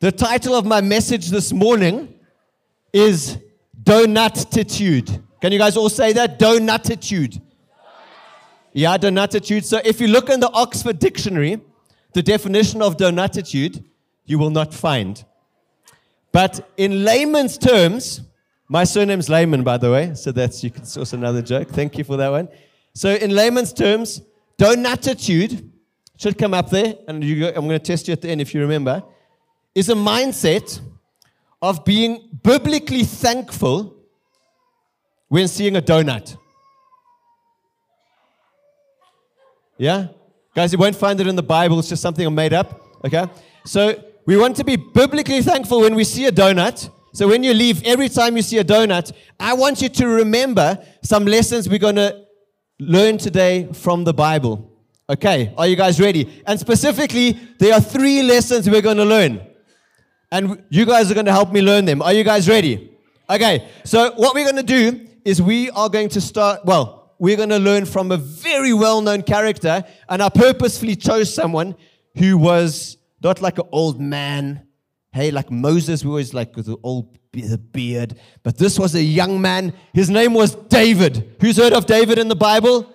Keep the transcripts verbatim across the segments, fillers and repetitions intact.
The title of my message this morning is Donatitude. Can you guys all say that? Donatitude. Yeah, donatitude. So if you look in the Oxford Dictionary, the definition of donatitude, you will not find. But in layman's terms, my surname's Layman, by the way, so that's you can source another joke. Thank you for that one. So in layman's terms, donatitude should come up there, and you go, I'm going to test you at the end if you remember. Is a mindset of being biblically thankful when seeing a donut. Yeah? Guys, you won't find it in the Bible. It's just something I made up. Okay? So we want to be biblically thankful when we see a donut. So when you leave, every time you see a donut, I want you to remember some lessons we're going to learn today from the Bible. Okay? Are you guys ready? And specifically, there are three lessons we're going to learn. And you guys are going to help me learn them. Are you guys ready? Okay, so what we're going to do is we are going to start, well, we're going to learn from a very well-known character, and I purposefully chose someone who was not like an old man. Hey, like Moses, we always like with the old the beard, but this was a young man. His name was David. Who's heard of David in the Bible?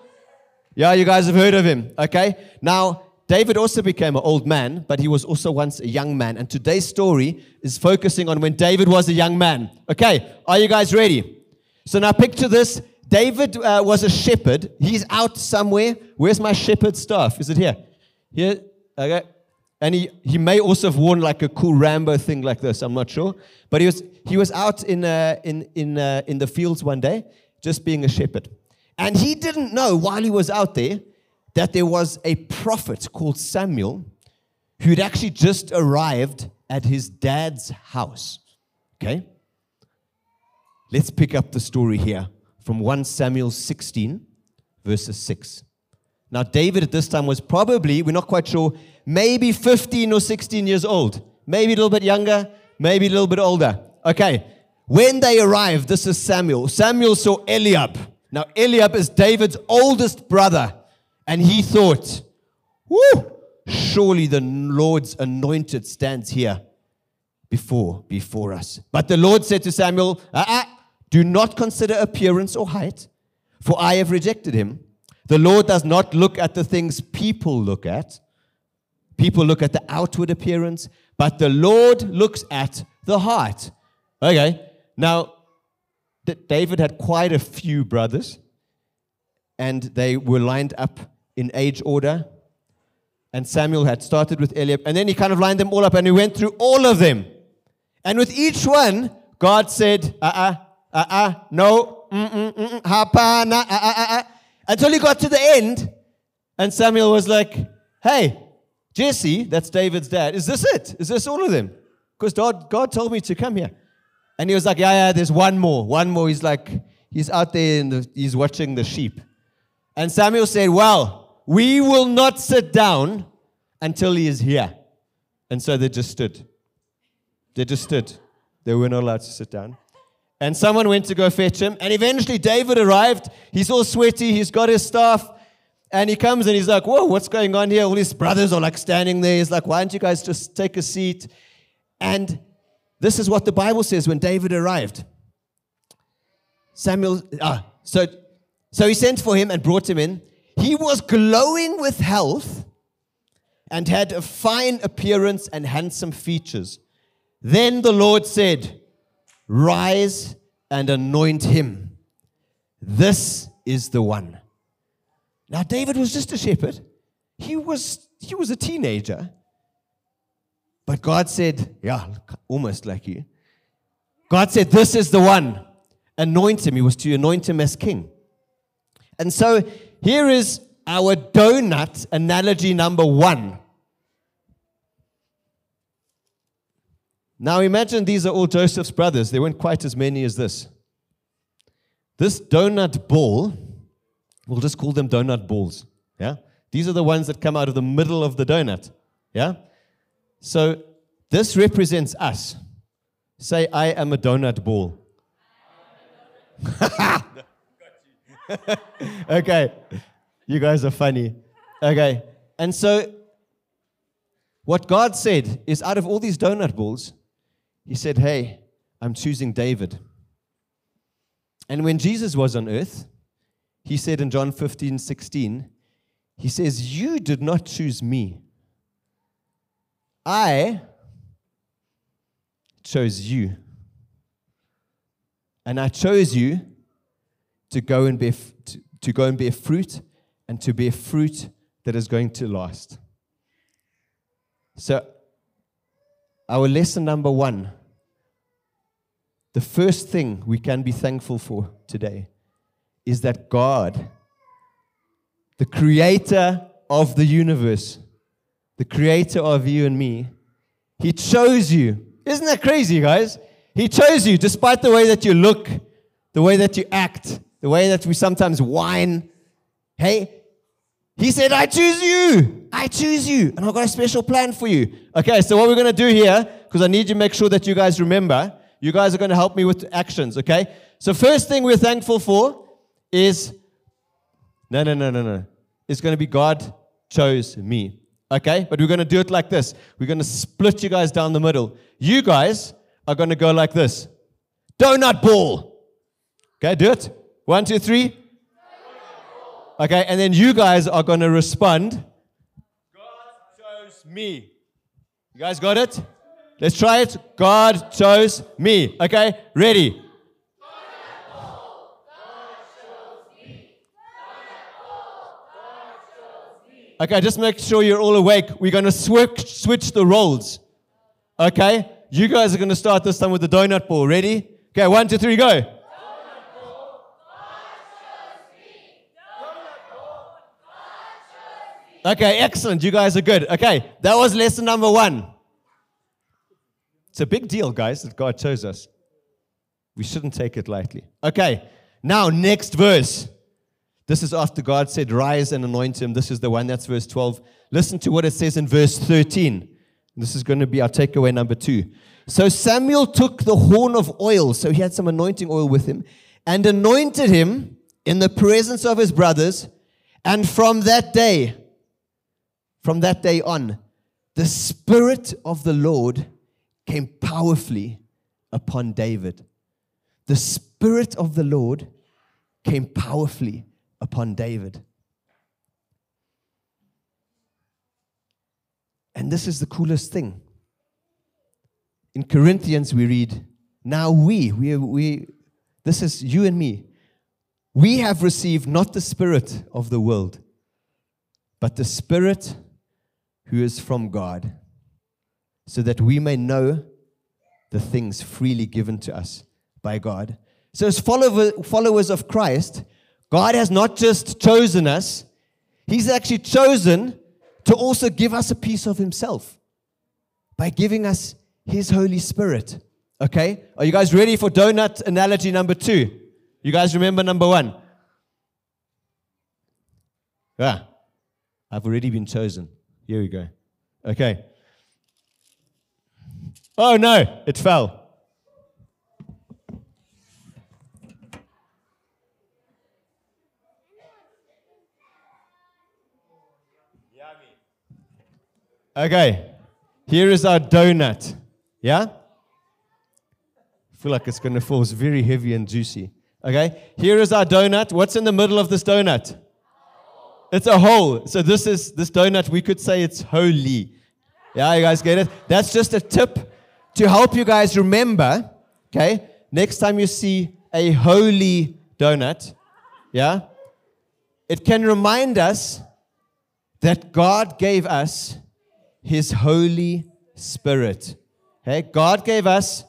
Yeah, you guys have heard of him, okay? Now, David also became an old man, but he was also once a young man. And today's story is focusing on when David was a young man. Okay, are you guys ready? So now picture this. David uh, was a shepherd. He's out somewhere. Where's my shepherd staff? Is it here? Here, okay. And he, he may also have worn like a cool Rambo thing like this. I'm not sure. But he was he was out in, uh, in, in, uh, in the fields one day, just being a shepherd. And he didn't know while he was out there that there was a prophet called Samuel who'd actually just arrived at his dad's house. Okay? Let's pick up the story here from First Samuel sixteen, verses six. Now, David at this time was probably, we're not quite sure, maybe fifteen or sixteen years old. Maybe a little bit younger, maybe a little bit older. Okay. When they arrived, this is Samuel. Samuel saw Eliab. Now, Eliab is David's oldest brother. And he thought, woo, surely the Lord's anointed stands here before, before us. But the Lord said to Samuel, uh-uh, do not consider appearance or height, for I have rejected him. The Lord does not look at the things people look at. People look at the outward appearance, but the Lord looks at the heart. Okay, now, D- David had quite a few brothers. And they were lined up in age order. And Samuel had started with Eliab. And then he kind of lined them all up and he went through all of them. And with each one, God said, uh-uh, uh-uh, no, mm-mm, mm-mm, hapana, uh-uh, uh-uh. Until he got to the end. And Samuel was like, hey, Jesse, that's David's dad, is this it? Is this all of them? Because God, God told me to come here. And he was like, yeah, yeah, there's one more, one more. He's like, he's out there and he's watching the sheep. And Samuel said, well, we will not sit down until he is here. And so they just stood. They just stood. They were not allowed to sit down. And someone went to go fetch him. And eventually David arrived. He's all sweaty. He's got his staff. And he comes and he's like, whoa, what's going on here? All his brothers are like standing there. He's like, why don't you guys just take a seat? And this is what the Bible says when David arrived. Samuel, ah, so... So he sent for him and brought him in. He was glowing with health and had a fine appearance and handsome features. Then the Lord said, rise and anoint him. This is the one. Now, David was just a shepherd. He was, he was a teenager. But God said, yeah, almost like you. God said, this is the one. Anoint him. He was to anoint him as king. And so here is our donut analogy number one. Now imagine these are all Joseph's brothers. There weren't quite as many as this. This donut ball, we'll just call them donut balls. Yeah? These are the ones that come out of the middle of the donut. Yeah? So this represents us. Say, I am a donut ball. Okay, you guys are funny. Okay, and so What God said is, out of all these donut balls, he said, hey, I'm choosing David. And when Jesus was on earth, he said in John fifteen sixteen, he says, you did not choose me. I chose you. And I chose you to go and bear, to, to go and bear fruit, and to bear fruit that is going to last. So, our lesson number one, the first thing we can be thankful for today is that God, the creator of the universe, the creator of you and me, he chose you. Isn't that crazy, guys? He chose you despite the way that you look, the way that you act, the way that we sometimes whine. Hey, he said, I choose you. I choose you. And I've got a special plan for you. Okay, so what we're going to do here, because I need you to make sure that you guys remember, you guys are going to help me with actions, okay? So first thing we're thankful for is, no, no, no, no, no. It's going to be God chose me, okay? But we're going to do it like this. We're going to split you guys down the middle. You guys are going to go like this. Donut ball. Okay, do it. One, two, three. Okay, and then you guys are going to respond. God chose me. You guys got it? Let's try it. God chose me. Okay, ready? God chose me. God chose me. Okay, just make sure you're all awake. We're going to switch, switch the roles. Okay, you guys are going to start this time with the donut ball. Ready? Okay, one, two, three, go. Okay, excellent. You guys are good. Okay, that was lesson number one. It's a big deal, guys, that God chose us. We shouldn't take it lightly. Okay, now next verse. This is after God said, rise and anoint him. This is the one, that's verse twelve. Listen to what it says in verse thirteen. This is going to be our takeaway number two. So Samuel took the horn of oil, so he had some anointing oil with him, and anointed him in the presence of his brothers, and from that day, From that day on, the Spirit of the Lord came powerfully upon David. The Spirit of the Lord came powerfully upon David. And this is the coolest thing. In Corinthians we read, now we, we, we, this is you and me, we have received not the Spirit of the world, but the Spirit who is from God, so that we may know the things freely given to us by God. So as followers of Christ, God has not just chosen us, he's actually chosen to also give us a piece of himself by giving us his Holy Spirit. Okay? Are you guys ready for donut analogy number two? You guys remember number one? Yeah. I've already been chosen. Here we go. Okay. Oh no, it fell. Okay. Here is our donut. Yeah? I feel like it's going to fall. It's very heavy and juicy. Okay. Here is our donut. What's in the middle of this donut? It's a hole. So this is this donut, we could say it's holy. Yeah, you guys get it? That's just a tip to help you guys remember, okay? Next time you see a holy donut, yeah? It can remind us that God gave us his Holy Spirit. Okay? God gave us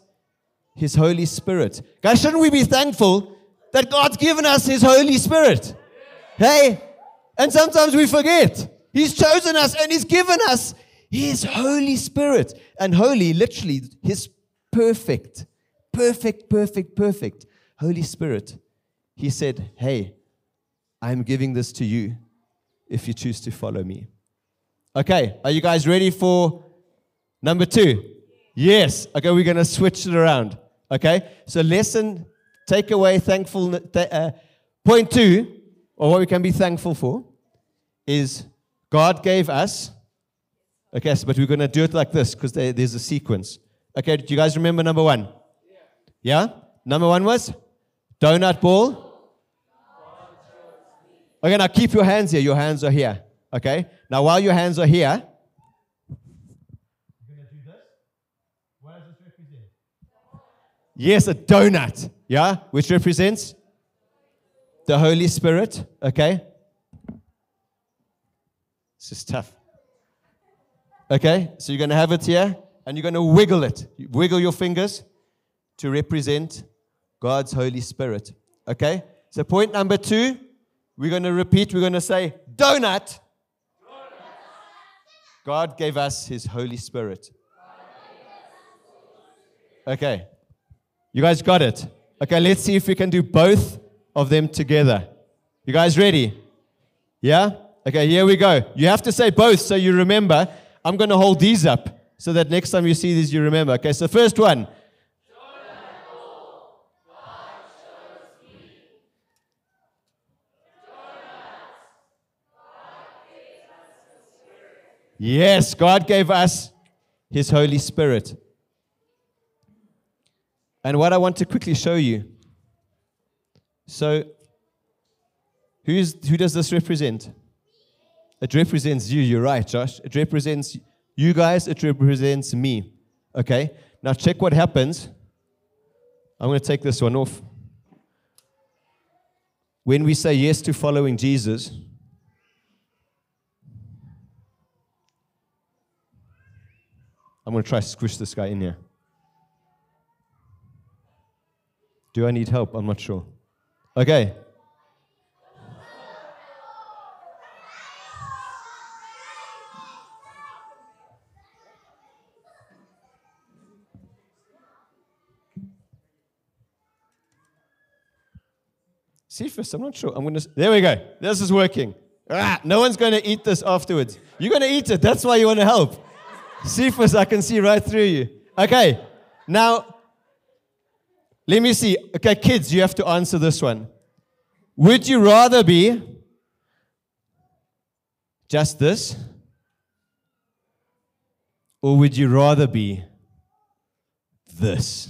his Holy Spirit. Guys, shouldn't we be thankful that God's given us his Holy Spirit? Hey? And sometimes we forget. He's chosen us and he's given us his Holy Spirit. And holy, literally, his perfect, perfect, perfect, perfect Holy Spirit. He said, hey, I'm giving this to you if you choose to follow me. Okay, are you guys ready for number two? Yes. Okay, we're going to switch it around. Okay, so lesson, takeaway, thankful, th- uh, point two. Or what we can be thankful for is God gave us Okay, so, but we're going to do it like this because there's a sequence. Okay, do you guys remember number one? Yeah? Number one was donut ball. Okay, now keep your hands here. Your hands are here. Okay? Now, while your hands are here, you're going to do this. What does this represent? Yes, a donut. Yeah? Which represents the Holy Spirit. Okay? This is tough. Okay? So, you're going to have it here, and you're going to wiggle it. You wiggle your fingers to represent God's Holy Spirit. Okay? So, point number two. We're going to repeat. We're going to say, donut. donut. God gave us His Holy Spirit. Okay. You guys got it? Okay, let's see if we can do both of them together. You guys ready? Yeah? Okay, here we go. You have to say both so you remember. I'm going to hold these up so that next time you see these, you remember. Okay, so first one. Yes, God gave us His Holy Spirit. And what I want to quickly show you. So, who's, who does this represent? It represents you. You're right, Josh. It represents you guys. It represents me. Okay? Now, check what happens. I'm going to take this one off. When we say yes to following Jesus, I'm going to try to squish this guy in here. Do I need help? I'm not sure. Okay. See, first, I'm not sure. I'm going to. There we go. This is working. Ah, no one's going to eat this afterwards. You're going to eat it. That's why you want to help. Cephas, I can see right through you. Okay, now, let me see. Okay, kids, you have to answer this one. Would you rather be just this? Or would you rather be this?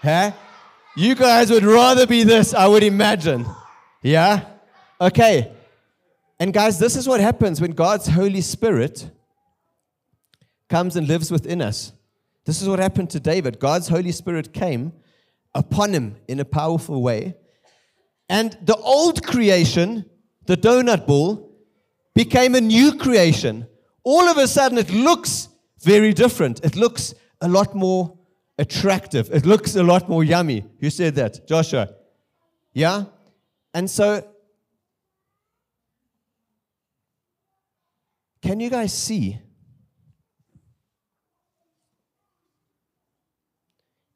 Huh? You guys would rather be this, I would imagine. Yeah? Okay. And guys, this is what happens when God's Holy Spirit comes and lives within us. This is what happened to David. God's Holy Spirit came upon him in a powerful way. And the old creation, the donut ball, became a new creation. All of a sudden, it looks very different. It looks a lot more attractive. It looks a lot more yummy. Who said that? Joshua. Yeah? And so, can you guys see?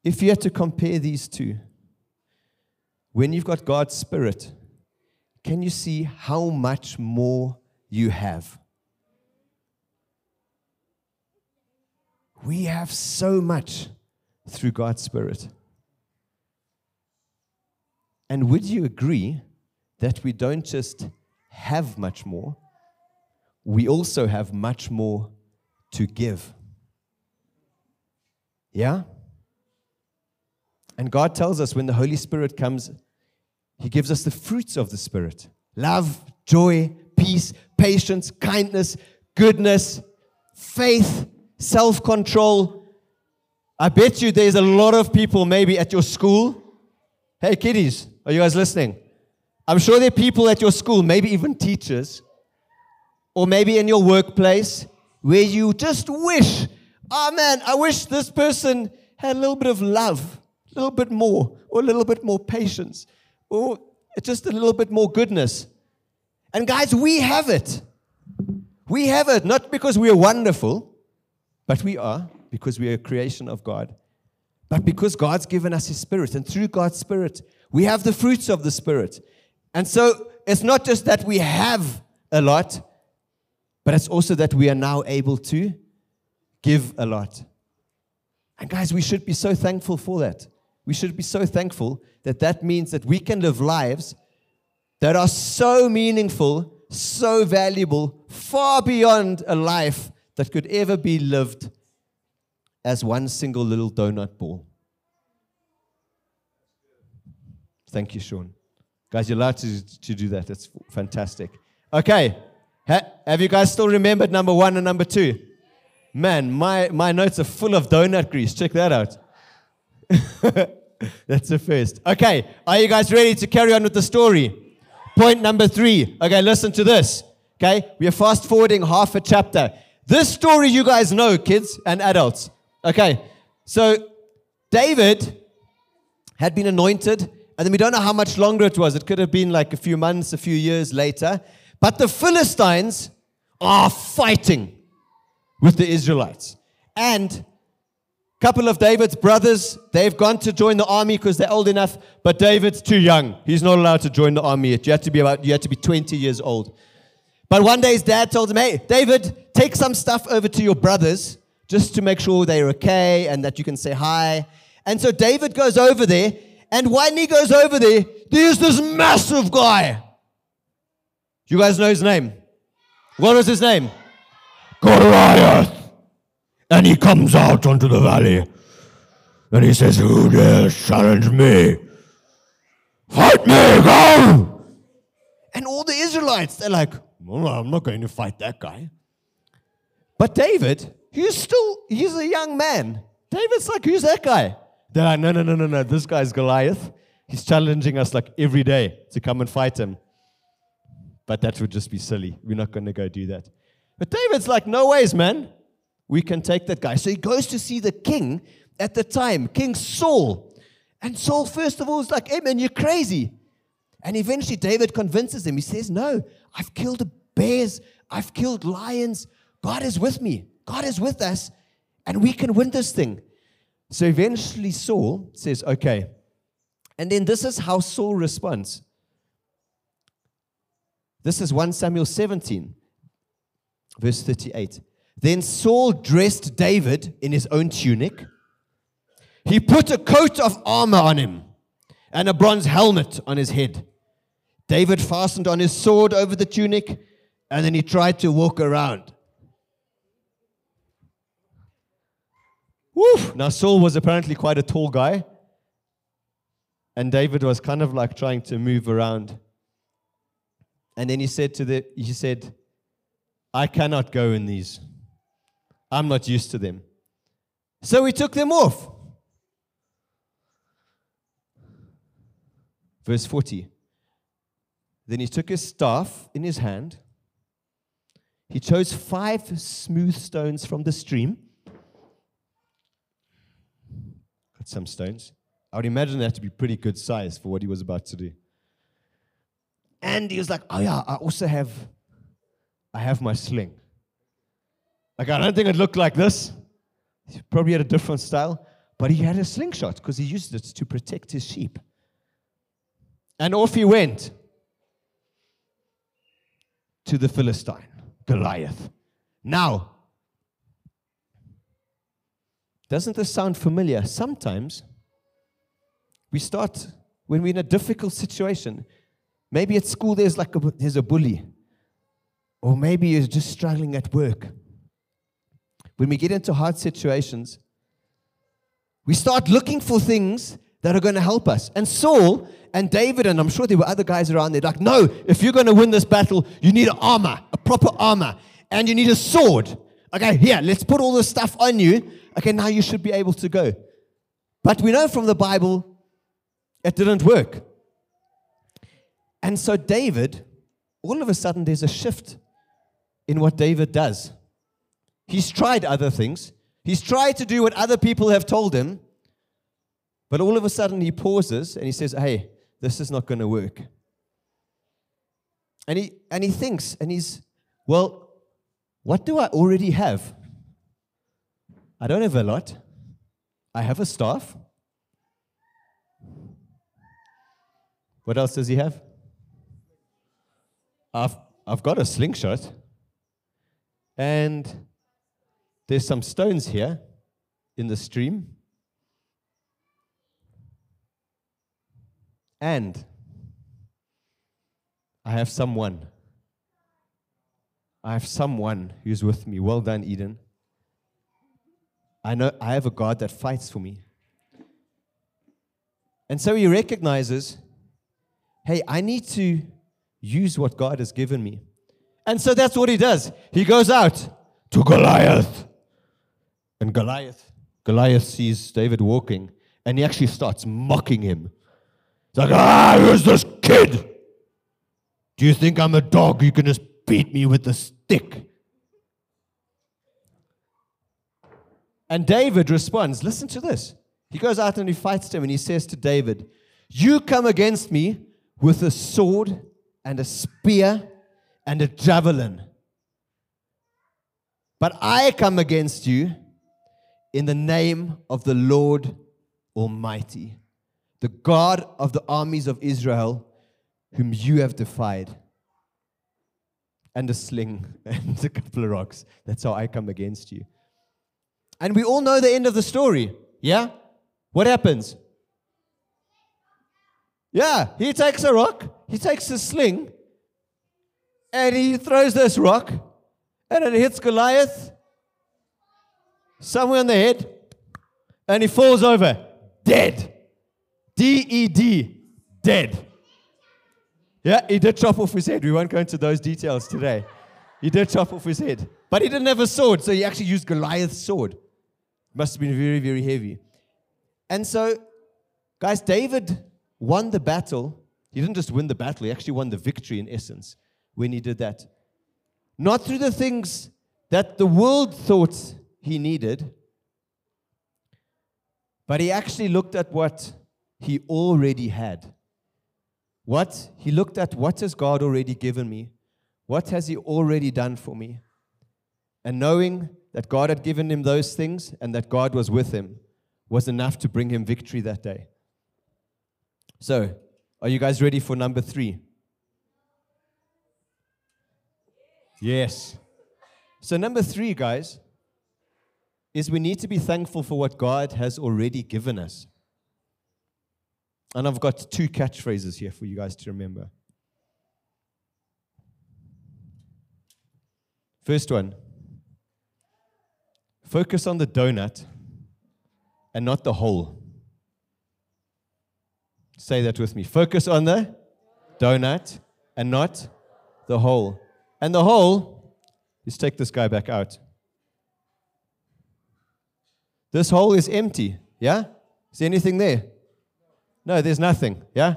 If you had to compare these two, when you've got God's Spirit, can you see how much more you have? We have so much through God's Spirit. And would you agree that we don't just have much more? We also have much more to give. Yeah? And God tells us when the Holy Spirit comes, He gives us the fruits of the Spirit. Love, joy, peace, patience, kindness, goodness, faith, self-control. I bet you there's a lot of people maybe at your school. Hey, kiddies, are you guys listening? I'm sure there are people at your school, maybe even teachers, or maybe in your workplace where you just wish, oh man, I wish this person had a little bit of love, a little bit more, or a little bit more patience, or just a little bit more goodness. And guys, we have it. We have it, not because we are wonderful, but we are, because we are a creation of God, but because God's given us His Spirit. And through God's Spirit, we have the fruits of the Spirit. And so it's not just that we have a lot, but it's also that we are now able to give a lot. And guys, we should be so thankful for that. We should be so thankful that that means that we can live lives that are so meaningful, so valuable, far beyond a life that could ever be lived as one single little donut ball. Thank you, Sean. Guys, you're allowed to, to do that. That's fantastic. Okay. Ha- have you guys still remembered number one and number two? Man, my, my notes are full of donut grease. Check that out. That's the first. Okay. Are you guys ready to carry on with the story? Point number three. Okay, listen to this. Okay. We are fast forwarding half a chapter. This story you guys know, kids and adults. Okay. So David had been anointed. And then we don't know how much longer it was. It could have been like a few months, a few years later. But the Philistines are fighting with the Israelites. And a couple of David's brothers, they've gone to join the army because they're old enough. But David's too young. He's not allowed to join the army yet. You have to be about, you have to be twenty years old. But one day his dad told him, hey, David, take some stuff over to your brothers just to make sure they're okay and that you can say hi. And so David goes over there. And when he goes over there, there's this massive guy. You guys know his name? What was his name? Goliath. And he comes out onto the valley. And he says, who dares challenge me? Fight me, go! And all the Israelites, they're like, well, I'm not going to fight that guy. But David, he's still, he's a young man. David's like, who's that guy? They're like, no, no, no, no, no. This guy's Goliath. He's challenging us like every day to come and fight him. But that would just be silly. We're not going to go do that. But David's like, no ways, man. We can take that guy. So he goes to see the king at the time, King Saul. And Saul, first of all, is like, hey, man, you're crazy. And eventually David convinces him. He says, no, I've killed bears. I've killed lions. God is with me. God is with us. And we can win this thing. So eventually Saul says, okay. And then this is how Saul responds. This is First Samuel seventeen, verse thirty-eight. Then Saul dressed David in his own tunic. He put a coat of armor on him and a bronze helmet on his head. David fastened on his sword over the tunic, and then he tried to walk around. Woof. Now, Saul was apparently quite a tall guy. And David was kind of like trying to move around. And then he said to the, he said, I cannot go in these. I'm not used to them. So he took them off. Verse forty. Then he took his staff in his hand. He chose five smooth stones from the stream. Some stones. I would imagine that to be pretty good size for what he was about to do. And he was like, oh yeah, I also have, I have my sling. Like, I don't think it looked like this. He probably had a different style, but he had a slingshot because he used it to protect his sheep. And off he went to the Philistine, Goliath. Now, doesn't this sound familiar? Sometimes we start, when we're in a difficult situation, maybe at school there's like a, there's a bully, or maybe you're just struggling at work. When we get into hard situations, we start looking for things that are going to help us. And Saul and David, and I'm sure there were other guys around there, like, no, if you're going to win this battle, you need an armor, a proper armor, and you need a sword. Okay, here, let's put all this stuff on you. Okay, now you should be able to go. But we know from the Bible, it didn't work. And so David, all of a sudden, there's a shift in what David does. He's tried other things. He's tried to do what other people have told him. But all of a sudden, he pauses and he says, hey, this is not going to work. And he, and he thinks, and he's, well, what do I already have? I don't have a lot. I have a staff. What else does he have? I've, I've got a slingshot. And there's some stones here in the stream. And I have someone I have someone who's with me. Well done, Eden. I know I have a God that fights for me. And so he recognizes, hey, I need to use what God has given me. And so that's what he does. He goes out to Goliath. And Goliath, Goliath sees David walking, and he actually starts mocking him. It's like, ah, who's this kid? Do you think I'm a dog? You can just beat me with a stick. And David responds, listen to this. He goes out and he fights him, and he says to David, you come against me with a sword and a spear and a javelin. But I come against you in the name of the Lord Almighty, the God of the armies of Israel, whom you have defied. And a sling and a couple of rocks. That's how I come against you. And we all know the end of the story. Yeah? What happens? Yeah, he takes a rock, he takes a sling, and he throws this rock, and it hits Goliath somewhere on the head, and he falls over, dead. D E D, dead. Yeah, he did chop off his head. We won't go into those details today. He did chop off his head. But he didn't have a sword, so he actually used Goliath's sword. Must have been very, very heavy. And so, guys, David won the battle. He didn't just win the battle. He actually won the victory, in essence, when he did that. Not through the things that the world thought he needed, but he actually looked at what he already had. What he looked at, what has God already given me? What has he already done for me? And knowing that God had given him those things and that God was with him was enough to bring him victory that day. So, are you guys ready for number three? Yes. So number three, guys, is we need to be thankful for what God has already given us. And I've got two catchphrases here for you guys to remember. First one, focus on the donut and not the hole. Say that with me. Focus on the donut and not the hole. And the hole, let's take this guy back out. This hole is empty, yeah? Is there anything there? No, there's nothing, yeah?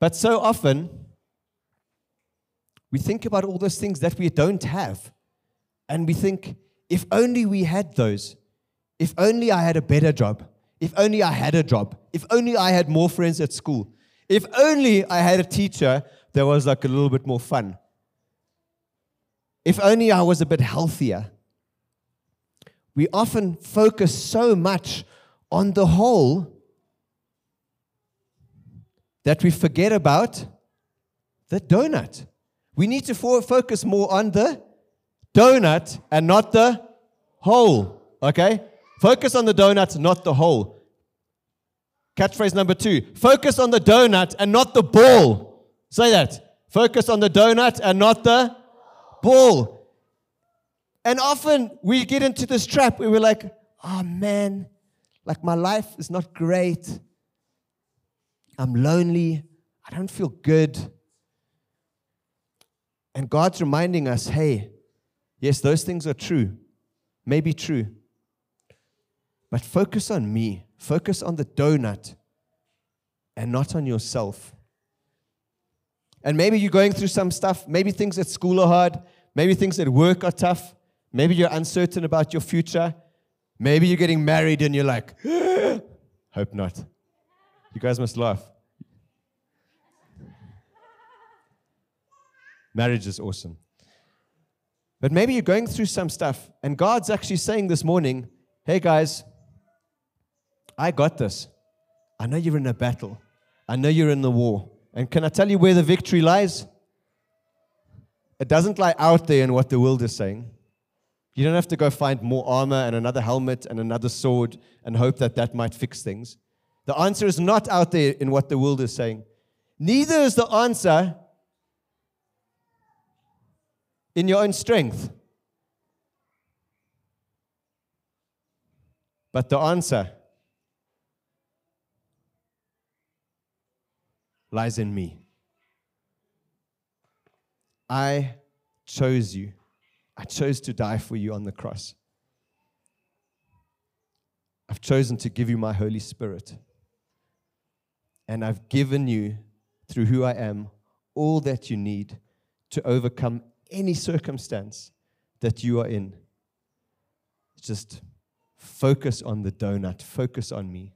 But so often, we think about all those things that we don't have. And we think, if only we had those. If only I had a better job. If only I had a job. If only I had more friends at school. If only I had a teacher that was like a little bit more fun. If only I was a bit healthier. We often focus so much on the whole that we forget about the donut. We need to focus more on the donut and not the hole, okay? Focus on the donut, not the hole. Catchphrase number two, focus on the donut and not the ball. Say that. Focus on the donut and not the ball. And often we get into this trap where we're like, oh man, like my life is not great. I'm lonely. I don't feel good. And God's reminding us, hey, yes, those things are true, maybe true, but focus on me. Focus on the donut and not on yourself. And maybe you're going through some stuff. Maybe things at school are hard. Maybe things at work are tough. Maybe you're uncertain about your future. Maybe you're getting married and you're like, hope not. You guys must laugh. Marriage is awesome. But maybe you're going through some stuff, and God's actually saying this morning, hey guys, I got this. I know you're in a battle. I know you're in the war. And can I tell you where the victory lies? It doesn't lie out there in what the world is saying. You don't have to go find more armor and another helmet and another sword and hope that that might fix things. The answer is not out there in what the world is saying. Neither is the answer in your own strength? But the answer lies in me. I chose you. I chose to die for you on the cross. I've chosen to give you my Holy Spirit. And I've given you, through who I am, all that you need to overcome any circumstance that you are in. Just focus on the donut. Focus on me.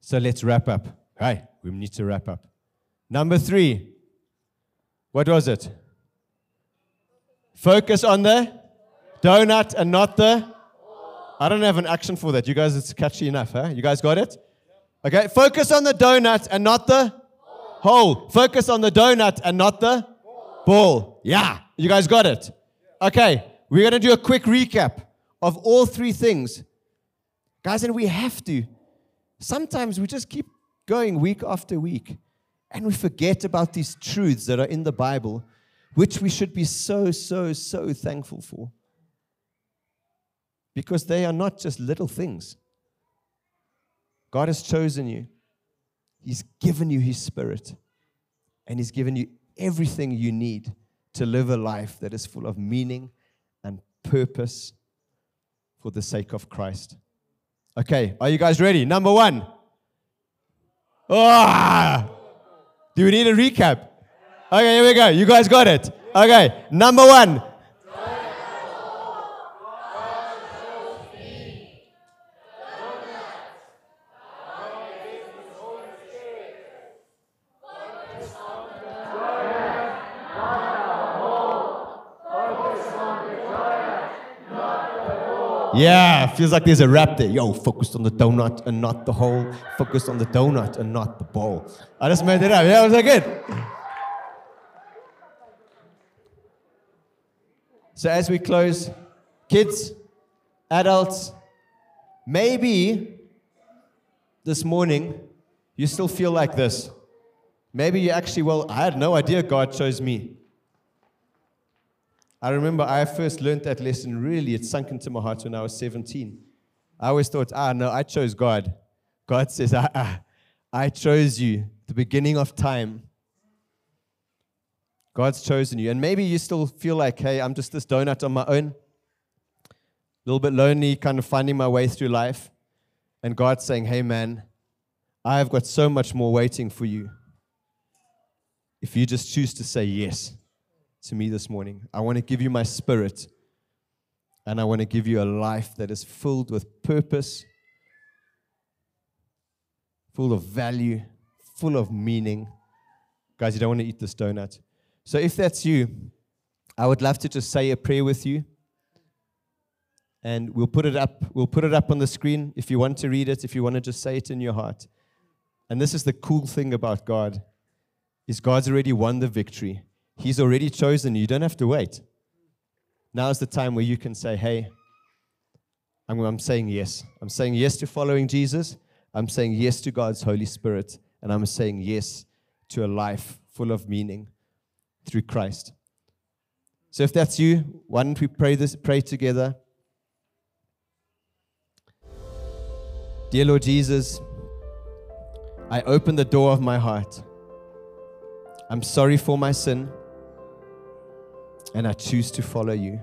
So let's wrap up. Right, we need to wrap up. Number three. What was it? Focus on the donut and not the... I don't have an action for that. You guys, it's catchy enough, huh? You guys got it? Okay, focus on the donut and not the hole. Focus on the donut and not the ball. Yeah, you guys got it? Okay, we're going to do a quick recap of all three things. Guys, and we have to. Sometimes we just keep going week after week. And we forget about these truths that are in the Bible, which we should be so, so, so thankful for. Because they are not just little things. God has chosen you. He's given you His Spirit. And He's given you everything you need to live a life that is full of meaning and purpose for the sake of Christ. Okay, are you guys ready? Number one. Ah! Do we need a recap? Okay, here we go. You guys got it. Okay, number one. Yeah, feels like there's a rap there. Yo, focused on the donut and not the hole. Focused on the donut and not the ball. I just made it up. Yeah, was that good? So as we close, kids, adults, maybe this morning you still feel like this. Maybe you actually, well, I had no idea God chose me. I remember I first learned that lesson, really, it sunk into my heart when I was seventeen. I always thought, ah, no, I chose God. God says, ah, ah, I chose you at the beginning of time. God's chosen you. And maybe you still feel like, hey, I'm just this donut on my own, a little bit lonely, kind of finding my way through life. And God's saying, hey, man, I've got so much more waiting for you if you just choose to say yes to me this morning. I want to give you my Spirit, and I want to give you a life that is filled with purpose, full of value, full of meaning. Guys, you don't want to eat this donut. So if that's you, I would love to just say a prayer with you, and we'll put it up. We'll put it up on the screen if you want to read it, if you want to just say it in your heart. And this is the cool thing about God, is God's already won the victory. He's already chosen you. You don't have to wait. Now's the time where you can say, hey, I'm, I'm saying yes. I'm saying yes to following Jesus. I'm saying yes to God's Holy Spirit. And I'm saying yes to a life full of meaning through Christ. So if that's you, why don't we pray this, pray together? Dear Lord Jesus, I open the door of my heart. I'm sorry for my sin. And I choose to follow you.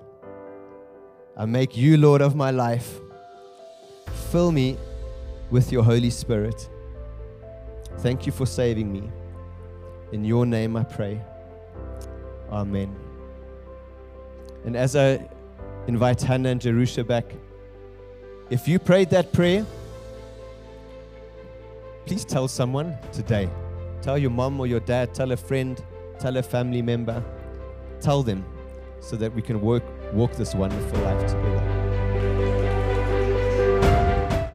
I make you Lord of my life. Fill me with your Holy Spirit. Thank you for saving me. In your name I pray. Amen. And as I invite Hannah and Jerusha back, if you prayed that prayer, please tell someone today. Tell your mom or your dad, tell a friend, tell a family member. Tell them so that we can work, walk this wonderful life together.